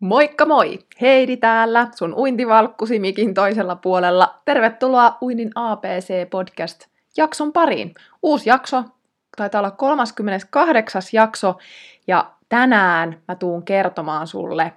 Moikka moi! Heidi täällä, sun uintivalkku Simikin toisella puolella. Tervetuloa Uinin ABC-podcast jakson pariin. Uusi jakso, taitaa olla 38. jakso, ja tänään mä tuun kertomaan sulle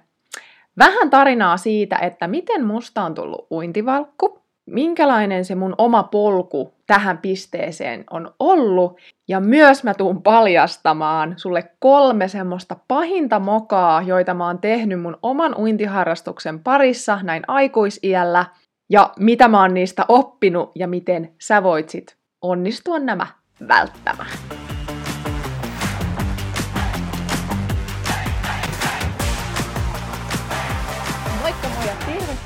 vähän tarinaa siitä, että miten musta on tullut uintivalkku, minkälainen se mun oma polku tähän pisteeseen on ollut, ja myös mä tuun paljastamaan sulle 3 semmoista pahinta mokaa, joita mä oon tehnyt mun oman uintiharrastuksen parissa näin aikuisiällä, ja mitä mä oon niistä oppinut, ja miten sä voit sit onnistua nämä välttämään.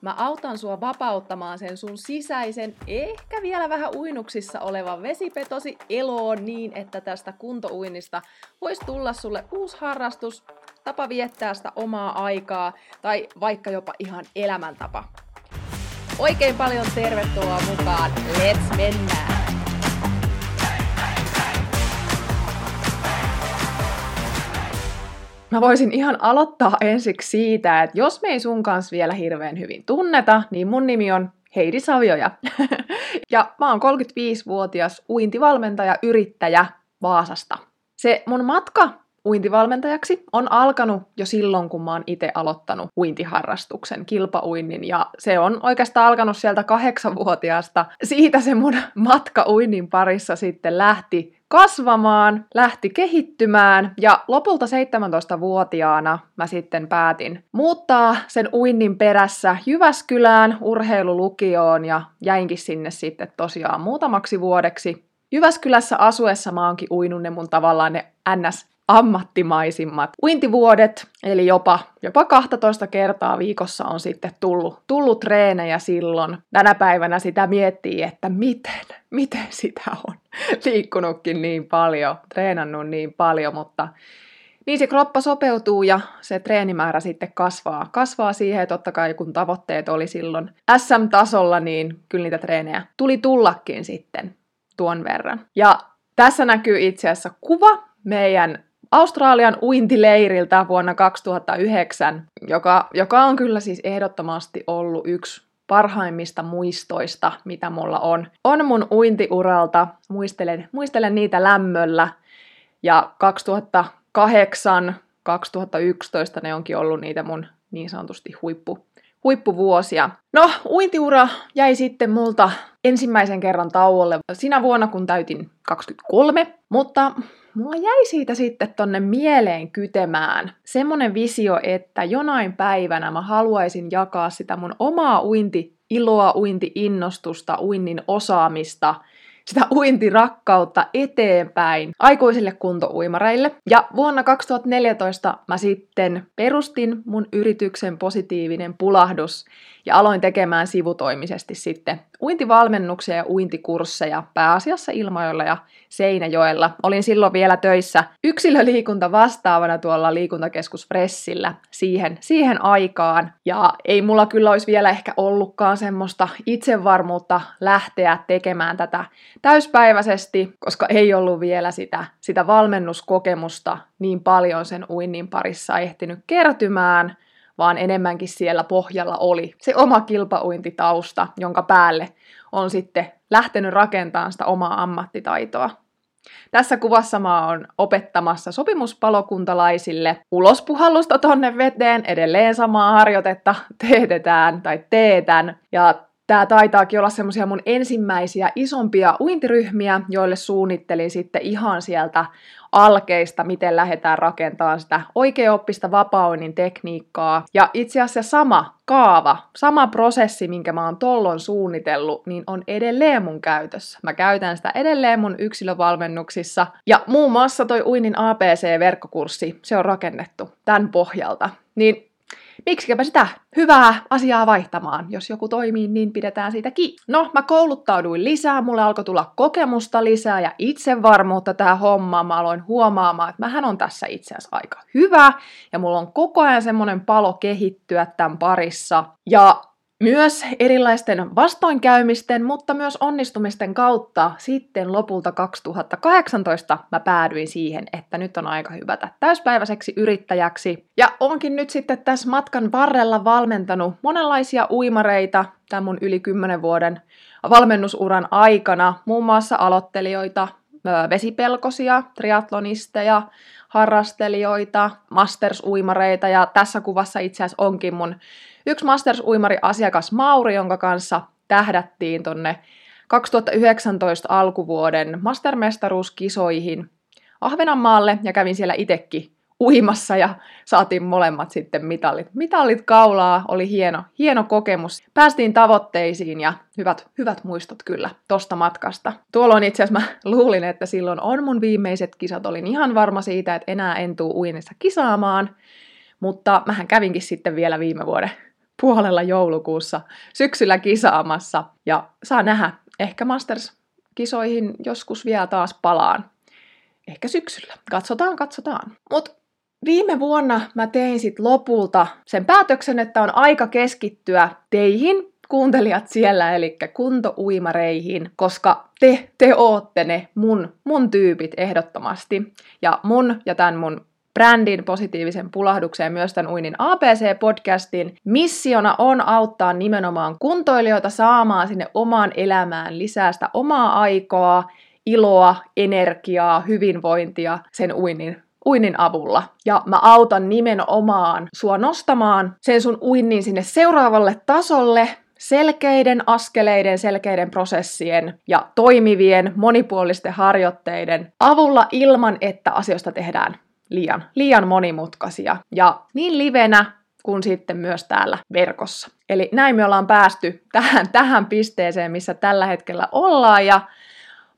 Mä autan sua vapauttamaan sen sun sisäisen, ehkä vielä vähän uinuksissa olevan vesipetosi eloon niin, että tästä kuntouinnista voisi tulla sulle uusi harrastus, tapa viettää sitä omaa aikaa tai vaikka jopa ihan elämäntapa. Oikein paljon tervetuloa mukaan. Let's mennään! Mä voisin ihan aloittaa ensiksi siitä, että jos me ei sun kanssa vielä hirveän hyvin tunneta, niin mun nimi on Heidi Savioja. Ja mä oon 35-vuotias uintivalmentaja-yrittäjä Vaasasta. Se mun matka uintivalmentajaksi on alkanut jo silloin, kun mä oon itse aloittanut uintiharrastuksen, kilpauinnin, ja se on oikeastaan alkanut sieltä 8-vuotiaasta. Siitä se mun matka uinnin parissa sitten lähti kasvamaan, lähti kehittymään, ja lopulta 17-vuotiaana mä sitten päätin muuttaa sen uinnin perässä Jyväskylään urheilulukioon, ja jäinkin sinne sitten tosiaan muutamaksi vuodeksi. Jyväskylässä asuessa mä oonkin uinut ne mun tavallaan ne ammattimaisimmat uintivuodet, eli jopa 12 kertaa viikossa on sitten tullut treenejä silloin. Tänä päivänä sitä miettii, että miten sitä on liikkunutkin niin paljon, treenannut niin paljon, mutta niin se kroppa sopeutuu ja se treenimäärä sitten kasvaa siihen, totta kai kun tavoitteet oli silloin SM-tasolla, niin kyllä niitä treenejä tuli tullakin sitten tuon verran. Ja tässä näkyy itse asiassa kuva meidän Australian uintileiriltä vuonna 2009, joka on kyllä siis ehdottomasti ollut yksi parhaimmista muistoista, mitä mulla on mun uintiuralta. Muistelen niitä lämmöllä, ja 2008, 2011 ne onkin ollut niitä mun niin sanotusti huippuvuosia. No, uintiura jäi sitten multa ensimmäisen kerran tauolle sinä vuonna, kun täytin 23, mutta mulla jäi siitä sitten tonne mieleen kytemään semmonen visio, että jonain päivänä mä haluaisin jakaa sitä mun omaa uinti-iloa, uinti-innostusta, uinnin osaamista, sitä uintirakkautta eteenpäin aikuisille kuntouimareille. Ja vuonna 2014 mä sitten perustin mun yrityksen Positiivinen Pulahdus ja aloin tekemään sivutoimisesti sitten uintivalmennuksia ja uintikursseja pääasiassa Ilmajoella ja Seinäjoella. Olin silloin vielä töissä yksilöliikunta vastaavana tuolla liikuntakeskus Fressillä siihen aikaan. Ja ei mulla kyllä olisi vielä ehkä ollutkaan semmoista itsevarmuutta lähteä tekemään tätä täyspäiväisesti, koska ei ollut vielä sitä valmennuskokemusta niin paljon sen uinnin parissa ehtinyt kertymään, vaan enemmänkin siellä pohjalla oli se oma kilpauintitausta, jonka päälle on sitten lähtenyt rakentamaan sitä omaa ammattitaitoa. Tässä kuvassa mä oon opettamassa sopimuspalokuntalaisille ulospuhallusta tonne veteen, edelleen samaa harjoitetta teetän, ja tää taitaakin olla semmoisia mun ensimmäisiä isompia uintiryhmiä, joille suunnittelin sitten ihan sieltä alkeista, miten lähdetään rakentamaan sitä oikeaoppista vapauinnin tekniikkaa. Ja itse asiassa sama kaava, sama prosessi, minkä mä oon tollon suunnitellut, niin on edelleen mun käytössä. Mä käytän sitä edelleen mun yksilövalmennuksissa. Ja muun muassa toi Uinin ABC-verkkokurssi, se on rakennettu tämän pohjalta. Niin miksikäpä sitä hyvää asiaa vaihtamaan. Jos joku toimii, niin pidetään siitä kiinni. No, mä kouluttauduin lisää, mulle alkoi tulla kokemusta lisää ja itsevarmuutta tähän hommaan. Mä aloin huomaamaan, että mähän on tässä itse asiassa aika hyvä ja mulla on koko ajan semmoinen palo kehittyä tämän parissa. Ja myös erilaisten vastoinkäymisten, mutta myös onnistumisten kautta sitten lopulta 2018 mä päädyin siihen, että nyt on aika hyvätä täyspäiväiseksi yrittäjäksi. Ja oonkin nyt sitten tässä matkan varrella valmentanut monenlaisia uimareita tämän mun yli 10 vuoden valmennusuran aikana. Muun muassa aloittelijoita, vesipelkosia, triatlonisteja, harrastelijoita, masters-uimareita ja tässä kuvassa itse asiassa onkin mun yksi masters-uimari-asiakas Mauri, jonka kanssa tähdättiin tonne 2019 alkuvuoden mastermestaruuskisoihin Ahvenanmaalle ja kävin siellä itsekin uimassa ja saatiin molemmat sitten mitallit kaulaa, oli hieno kokemus. Päästiin tavoitteisiin ja hyvät muistot kyllä tosta matkasta. Tuolloin itse asiassa mä luulin, että silloin on mun viimeiset kisat, olin ihan varma siitä, että enää en tuu uinnissa kisaamaan, mutta mähän kävinkin sitten vielä viime vuoden puolella joulukuussa syksyllä kisaamassa ja saa nähdä, ehkä Masters-kisoihin joskus vielä taas palaan. Ehkä syksyllä. Katsotaan. Mut viime vuonna mä tein sit lopulta sen päätöksen, että on aika keskittyä teihin, kuuntelijat siellä, eli kuntouimareihin, koska te ootte ne mun tyypit ehdottomasti. Ja mun ja tämän mun brändin positiivisen pulahduksen ja myös tämän Uinin ABC-podcastin missiona on auttaa nimenomaan kuntoilijoita saamaan sinne omaan elämään lisää sitä omaa aikaa, iloa, energiaa, hyvinvointia sen uinnin avulla. Ja mä autan nimenomaan sua nostamaan sen sun uinnin sinne seuraavalle tasolle selkeiden askeleiden, selkeiden prosessien ja toimivien monipuolisten harjoitteiden avulla ilman, että asioista tehdään liian monimutkaisia ja niin livenä kuin sitten myös täällä verkossa. Eli näin me ollaan päästy tähän pisteeseen, missä tällä hetkellä ollaan ja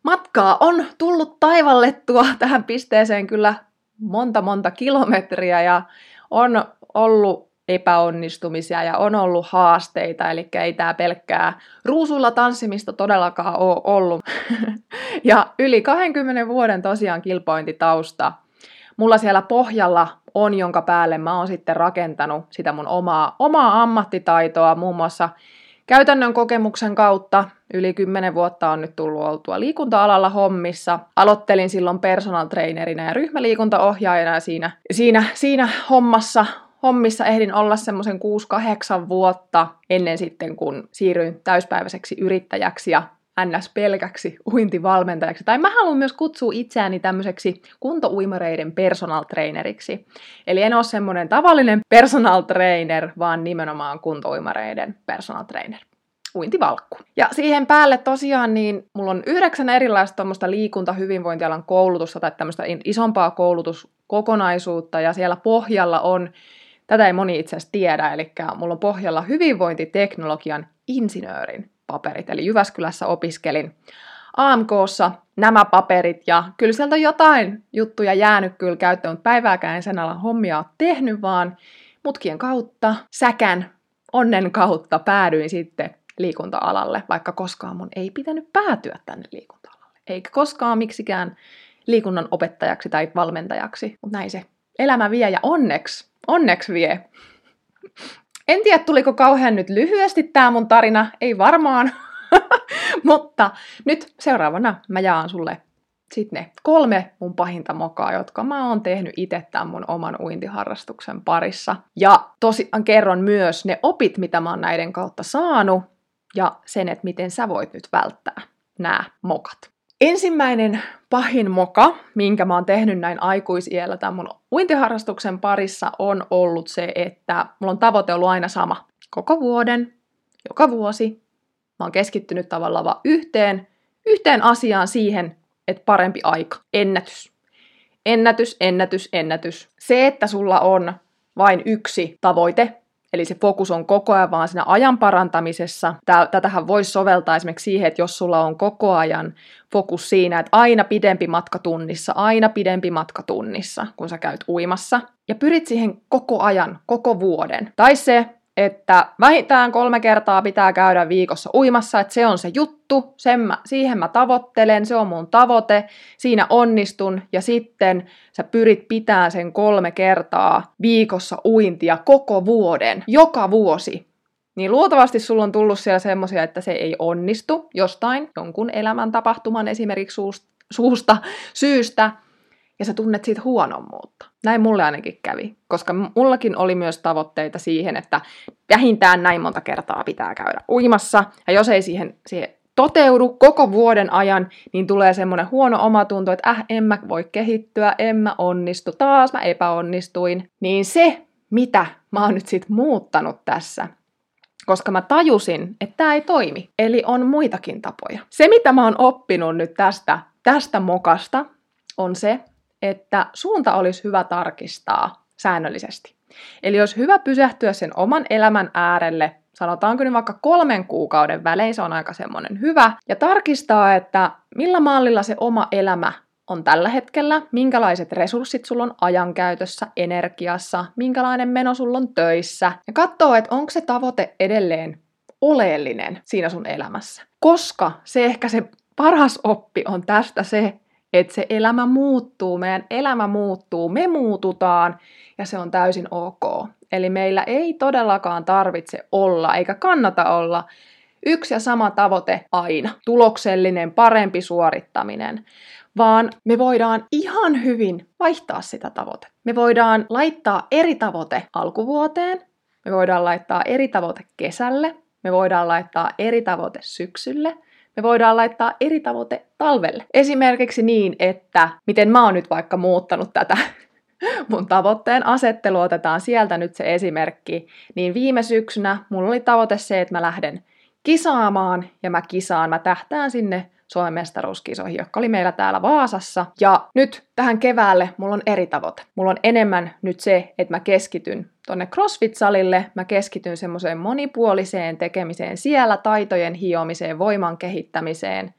matkaa on tullut taivallettua tähän pisteeseen kyllä monta kilometriä ja on ollut epäonnistumisia ja on ollut haasteita, eli ei tää pelkkää ruusuilla tanssimista todellakaan ole ollut. Ja yli 20 vuoden tosiaan kilpointitausta mulla siellä pohjalla on, jonka päälle mä oon sitten rakentanut sitä mun omaa ammattitaitoa, muun muassa käytännön kokemuksen kautta yli 10 vuotta on nyt tullut oltua liikunta-alalla hommissa. Aloittelin silloin personal trainerina ja ryhmäliikuntaohjaajana ja siinä hommissa ehdin olla semmoisen 6-8 vuotta ennen sitten, kun siirryin täyspäiväiseksi yrittäjäksi ja ns. Pelkäksi uintivalmentajaksi. Tai mä haluan myös kutsua itseäni tämmöiseksi kuntouimareiden personal traineriksi. Eli en ole semmoinen tavallinen personal trainer, vaan nimenomaan kuntouimareiden personal trainer. Uintivalkku. Ja siihen päälle tosiaan niin mulla on 9 erilaista tommoista liikunta- hyvinvointialan koulutusta tai tämmöistä isompaa koulutuskokonaisuutta ja siellä pohjalla on, tätä ei moni itse asiassa tiedä, eli mulla on pohjalla hyvinvointiteknologian insinöörin paperit. Eli Jyväskylässä opiskelin AMK:ssa nämä paperit, ja kyllä sieltä on jotain juttuja jäänyt kyllä käyttöön, mutta päivääkään en sen alan hommia ole tehnyt, vaan mutkien kautta, säkän onnen kautta päädyin sitten liikunta-alalle, vaikka koskaan mun ei pitänyt päätyä tänne liikunta-alalle. Eikä koskaan miksikään liikunnan opettajaksi tai valmentajaksi, mutta näin se elämä vie, ja onneksi vie. En tiedä, tuliko kauhean nyt lyhyesti tää mun tarina, ei varmaan, mutta nyt seuraavana mä jaan sulle sitten ne 3 mun pahinta mokaa, jotka mä oon tehnyt itse tämän mun oman uintiharrastuksen parissa. Ja tosiaan kerron myös ne opit, mitä mä oon näiden kautta saanut ja sen, että miten sä voit nyt välttää nämä mokat. Ensimmäinen pahin moka, minkä mä oon tehnyt näin aikuisiellä tämän mun uintiharrastuksen parissa, on ollut se, että mulla on tavoite ollut aina sama. Koko vuoden, joka vuosi, mä oon keskittynyt tavallaan vaan yhteen asiaan siihen, että parempi aika. Ennätys. Se, että sulla on vain yksi tavoite, Eli se fokus on koko ajan vaan siinä ajan parantamisessa. Tätähän voisi soveltaa esimerkiksi siihen, että jos sulla on koko ajan fokus siinä, että aina pidempi matka tunnissa, kun sä käyt uimassa. Ja pyrit siihen koko ajan, koko vuoden. Tai se, että vähintään 3 kertaa pitää käydä viikossa uimassa, että se on se juttu, siihen mä tavoittelen, se on mun tavoite, siinä onnistun ja sitten sä pyrit pitämään sen 3 kertaa viikossa uintia koko vuoden, joka vuosi. Niin luultavasti sulla on tullut siellä semmoisia, että se ei onnistu jostain, jonkun elämäntapahtuman esimerkiksi syystä, ja sä tunnet siitä huonommuutta. Näin mulle ainakin kävi, koska mullakin oli myös tavoitteita siihen, että vähintään näin monta kertaa pitää käydä uimassa. Ja jos ei siihen toteudu koko vuoden ajan, niin tulee semmoinen huono omatunto, että en mä voi kehittyä, en mä onnistu, taas mä epäonnistuin. Niin se, mitä mä oon nyt sit muuttanut tässä, koska mä tajusin, että tää ei toimi. Eli on muitakin tapoja. Se, mitä mä oon oppinut nyt tästä mokasta, on se, että suunta olisi hyvä tarkistaa säännöllisesti. Eli olisi hyvä pysähtyä sen oman elämän äärelle, sanotaanko nyt vaikka 3 kuukauden välein, se on aika semmoinen hyvä, ja tarkistaa, että millä mallilla se oma elämä on tällä hetkellä, minkälaiset resurssit sulla on ajankäytössä, energiassa, minkälainen meno sulla on töissä, ja katsoo, että onko se tavoite edelleen oleellinen siinä sun elämässä. Koska se ehkä se paras oppi on tästä se, että se elämä muuttuu, meidän elämä muuttuu, me muututaan ja se on täysin ok. Eli meillä ei todellakaan tarvitse olla eikä kannata olla yksi ja sama tavoite aina, tuloksellinen, parempi suorittaminen, vaan me voidaan ihan hyvin vaihtaa sitä tavoitetta. Me voidaan laittaa eri tavoite alkuvuoteen, me voidaan laittaa eri tavoite kesälle, me voidaan laittaa eri tavoite syksylle, me voidaan laittaa eri tavoite talvelle. Esimerkiksi niin, että miten mä oon nyt vaikka muuttanut tätä mun tavoitteen asettelua, otetaan sieltä nyt se esimerkki, niin viime syksynä mulla oli tavoite se, että mä lähden kisaamaan ja mä tähtään sinne Suomen mestaruuskisoihin, joka oli meillä täällä Vaasassa. Ja nyt tähän keväälle mulla on eri tavoite. Mulla on enemmän nyt se, että mä keskityn tonne CrossFit-salille, mä keskityn semmoiseen monipuoliseen tekemiseen siellä, taitojen hiomiseen, voiman kehittämiseen.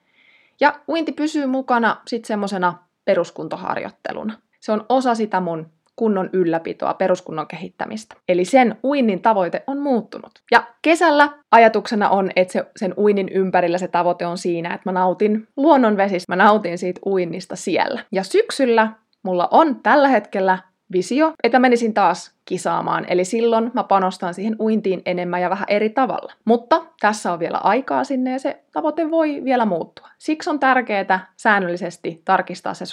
Ja uinti pysyy mukana sit semmosena peruskuntoharjoitteluna. Se on osa sitä mun kunnon ylläpitoa, peruskunnon kehittämistä. Eli sen uinnin tavoite on muuttunut. Ja kesällä ajatuksena on, että sen uinnin ympärillä se tavoite on siinä, että mä nautin luonnonvesistä, mä nautin siitä uinnista siellä. Ja syksyllä mulla on tällä hetkellä visio, että menisin taas kisaamaan. Eli silloin mä panostan siihen uintiin enemmän ja vähän eri tavalla. Mutta tässä on vielä aikaa sinne ja se tavoite voi vielä muuttua. Siksi on tärkeää säännöllisesti tarkistaa se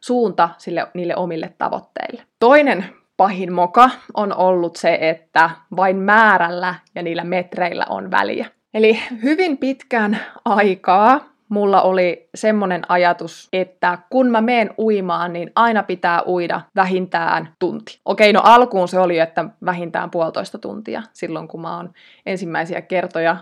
suunta niille omille tavoitteille. Toinen pahin moka on ollut se, että vain määrällä ja niillä metreillä on väliä. Eli hyvin pitkän aikaa mulla oli semmoinen ajatus, että kun mä meen uimaan, niin aina pitää uida vähintään tunti. Okei, no alkuun se oli, että vähintään 1,5 tuntia silloin, kun mä oon ensimmäisiä kertoja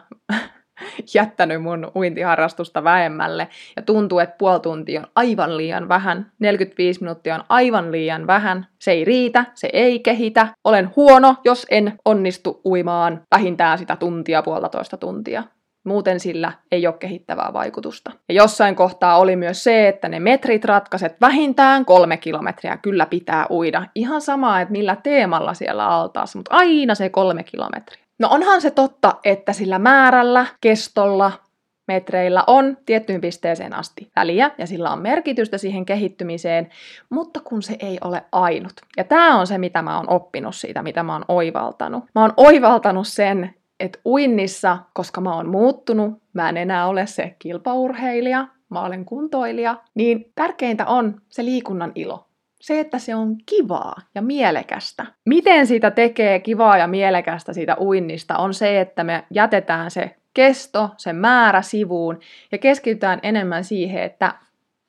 jättänyt mun uintiharrastusta vähemmälle. Ja tuntuu, että 0,5 tuntia on aivan liian vähän, 45 minuuttia on aivan liian vähän, se ei riitä, se ei kehitä, olen huono, jos en onnistu uimaan vähintään sitä tuntia, 1,5 tuntia. Muuten sillä ei ole kehittävää vaikutusta. Ja jossain kohtaa oli myös se, että ne metrit ratkaiset vähintään 3 kilometriä. Kyllä pitää uida. Ihan sama, että millä teemalla siellä altaassa, mutta aina se 3 kilometriä. No onhan se totta, että sillä määrällä, kestolla, metreillä on tiettyyn pisteeseen asti väliä ja sillä on merkitystä siihen kehittymiseen, mutta kun se ei ole ainut. Ja tämä on se, mitä mä oon oppinut siitä, mitä mä oon oivaltanut. Mä oon oivaltanut sen, että uinnissa, koska mä oon muuttunut, mä en enää ole se kilpaurheilija, mä olen kuntoilija, niin tärkeintä on se liikunnan ilo. Se, että se on kivaa ja mielekästä. Miten siitä tekee kivaa ja mielekästä siitä uinnista on se, että me jätetään se kesto, se määrä sivuun ja keskitytään enemmän siihen, että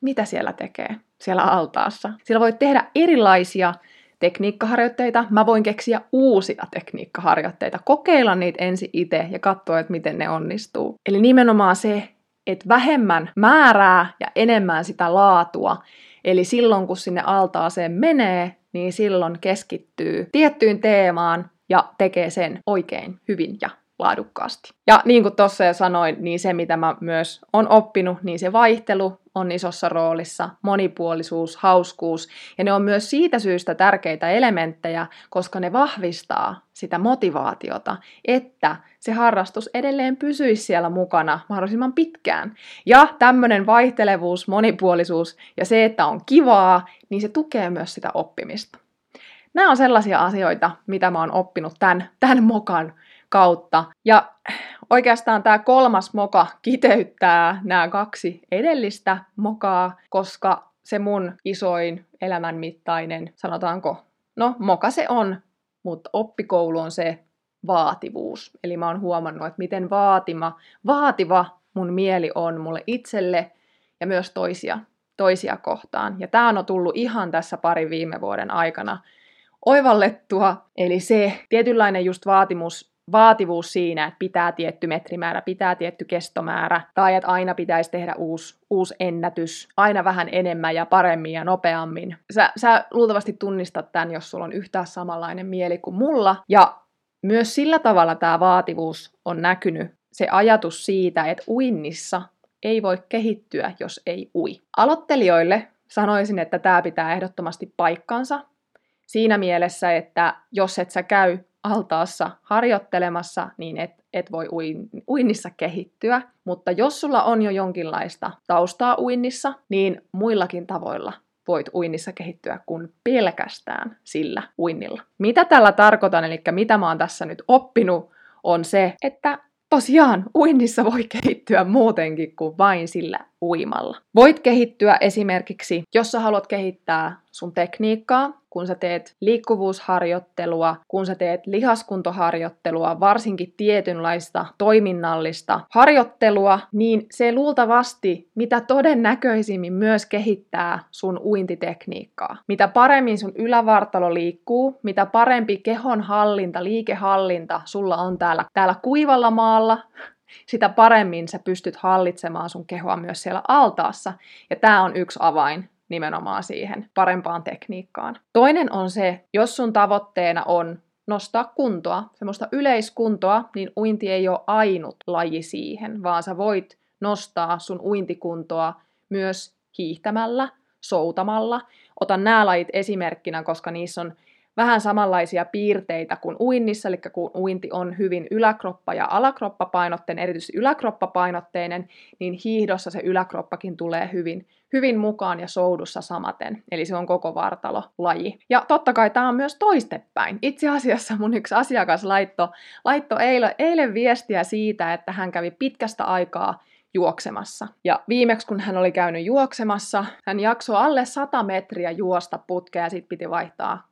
mitä siellä tekee siellä altaassa. Siellä voi tehdä erilaisia tekniikkaharjoitteita. Mä voin keksiä uusia tekniikkaharjoitteita, kokeilla niitä ensin itse ja katsoa, että miten ne onnistuu. Eli nimenomaan se, että vähemmän määrää ja enemmän sitä laatua. Eli silloin, kun sinne altaaseen menee, niin silloin keskittyy tiettyyn teemaan ja tekee sen oikein hyvin ja laadukkaasti. Ja niin kuin tuossa jo sanoin, niin se mitä mä myös oon oppinut, niin se vaihtelu on isossa roolissa, monipuolisuus, hauskuus, ja ne on myös siitä syystä tärkeitä elementtejä, koska ne vahvistaa sitä motivaatiota, että se harrastus edelleen pysyisi siellä mukana mahdollisimman pitkään. Ja tämmöinen vaihtelevuus, monipuolisuus ja se, että on kivaa, niin se tukee myös sitä oppimista. Nämä on sellaisia asioita, mitä mä oon oppinut tämän mokan kautta. Ja oikeastaan tämä kolmas moka kiteyttää nämä kaksi edellistä mokaa, koska se mun isoin elämänmittainen, sanotaanko, moka se on, mutta oppikoulu on se vaativuus. Eli mä oon huomannut, että miten vaativa mun mieli on mulle itselle ja myös toisia kohtaan. Ja tää on tullut ihan tässä parin viime vuoden aikana oivallettua, eli se tietynlainen just vaativuus siinä, että pitää tietty metrimäärä, pitää tietty kestomäärä, tai että aina pitäisi tehdä uusi ennätys, aina vähän enemmän ja paremmin ja nopeammin. Sä luultavasti tunnistat tämän, jos sulla on yhtään samanlainen mieli kuin mulla, ja myös sillä tavalla tämä vaativuus on näkynyt, se ajatus siitä, että uinnissa ei voi kehittyä, jos ei ui. Aloittelijoille sanoisin, että tämä pitää ehdottomasti paikkansa, siinä mielessä, että jos et sä käy altaassa harjoittelemassa, niin et voi uinnissa kehittyä. Mutta jos sulla on jo jonkinlaista taustaa uinnissa, niin muillakin tavoilla voit uinnissa kehittyä kuin pelkästään sillä uinnilla. Mitä tällä tarkoitan, eli mitä mä oon tässä nyt oppinut, on se, että tosiaan uinnissa voi kehittyä muutenkin kuin vain sillä uimalla. Voit kehittyä esimerkiksi, jos sä haluat kehittää sun tekniikkaa, kun sä teet liikkuvuusharjoittelua, kun sä teet lihaskuntoharjoittelua, varsinkin tietynlaista toiminnallista harjoittelua, niin se luultavasti mitä todennäköisimmin myös kehittää sun uintitekniikkaa. Mitä paremmin sun ylävartalo liikkuu, mitä parempi kehonhallinta, liikehallinta sulla on täällä kuivalla maalla, sitä paremmin sä pystyt hallitsemaan sun kehoa myös siellä altaassa. Ja tää on yksi avain nimenomaan siihen parempaan tekniikkaan. Toinen on se, jos sun tavoitteena on nostaa kuntoa, semmoista yleiskuntoa, niin uinti ei ole ainut laji siihen, vaan sä voit nostaa sun uintikuntoa myös hiihtämällä, soutamalla. Otan nämä lajit esimerkkinä, koska niissä on vähän samanlaisia piirteitä kuin uinnissa, eli kun uinti on hyvin yläkroppa- ja alakroppapainotteinen, erityisesti yläkroppapainotteinen, niin hiihdossa se yläkroppakin tulee hyvin mukaan ja soudussa samaten. Eli se on koko vartalolaji. Ja totta kai tämä on myös toistepäin. Itse asiassa mun yksi asiakas laittoi eilen viestiä siitä, että hän kävi pitkästä aikaa juoksemassa. Ja viimeksi kun hän oli käynyt juoksemassa, hän jaksoi alle 100 metriä juosta putkea ja sit piti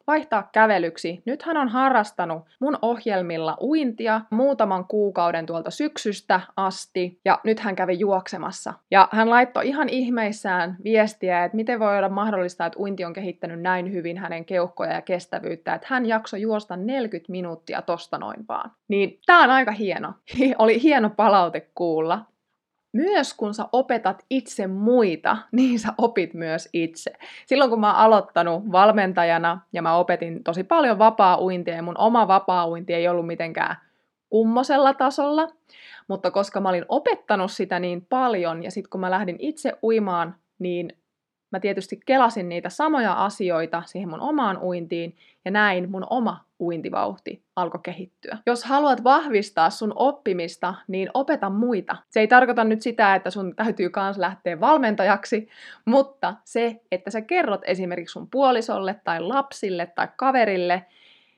vaihtaa kävelyksi. Nyt hän on harrastanut mun ohjelmilla uintia muutaman kuukauden tuolta syksystä asti ja nyt hän kävi juoksemassa. Ja hän laittoi ihan ihmeissään viestiä, että miten voi olla mahdollista, että uinti on kehittänyt näin hyvin hänen keuhkoja ja kestävyyttä, että hän jaksoi juosta 40 minuuttia tosta noin vaan. Niin tää on aika hieno. Oli hieno palaute kuulla. Myös kun sä opetat itse muita, niin sä opit myös itse. Silloin kun mä oon aloittanut valmentajana ja mä opetin tosi paljon vapaa-uintia ja mun oma vapaa-uinti ei ollut mitenkään kummosella tasolla, mutta koska mä olin opettanut sitä niin paljon ja sit kun mä lähdin itse uimaan, niin mä tietysti kelasin niitä samoja asioita siihen mun omaan uintiin ja näin mun oma uintivauhti alkoi kehittyä. Jos haluat vahvistaa sun oppimista, niin opeta muita. Se ei tarkoita nyt sitä, että sun täytyy kans lähteä valmentajaksi, mutta se, että sä kerrot esimerkiksi sun puolisolle tai lapsille tai kaverille,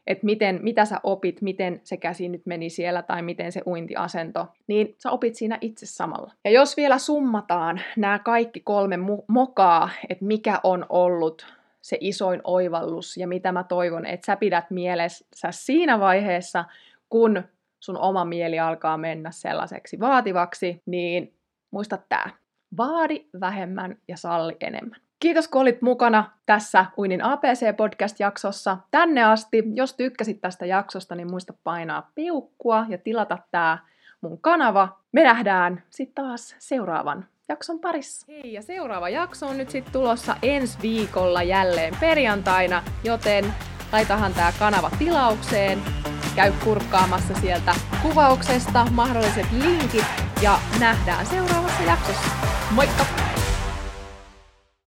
että mitä sä opit, miten se käsi nyt meni siellä tai miten se uintiasento, niin sä opit siinä itse samalla. Ja jos vielä summataan nämä kaikki kolme mokaa, että mikä on ollut se isoin oivallus ja mitä mä toivon, että sä pidät mielessä siinä vaiheessa, kun sun oma mieli alkaa mennä sellaiseksi vaativaksi, niin muista tää. Vaadi vähemmän ja salli enemmän. Kiitos kun olit mukana tässä Uinin ABC-podcast-jaksossa tänne asti. Jos tykkäsit tästä jaksosta, niin muista painaa peukkua ja tilata tää mun kanava. Me nähdään sit taas seuraavan jakson parissa. Hei, ja seuraava jakso on nyt sit tulossa ensi viikolla jälleen perjantaina, joten laitahan tää kanava tilaukseen. Käy kurkkaamassa sieltä kuvauksesta mahdolliset linkit ja nähdään seuraavassa jaksossa. Moikka!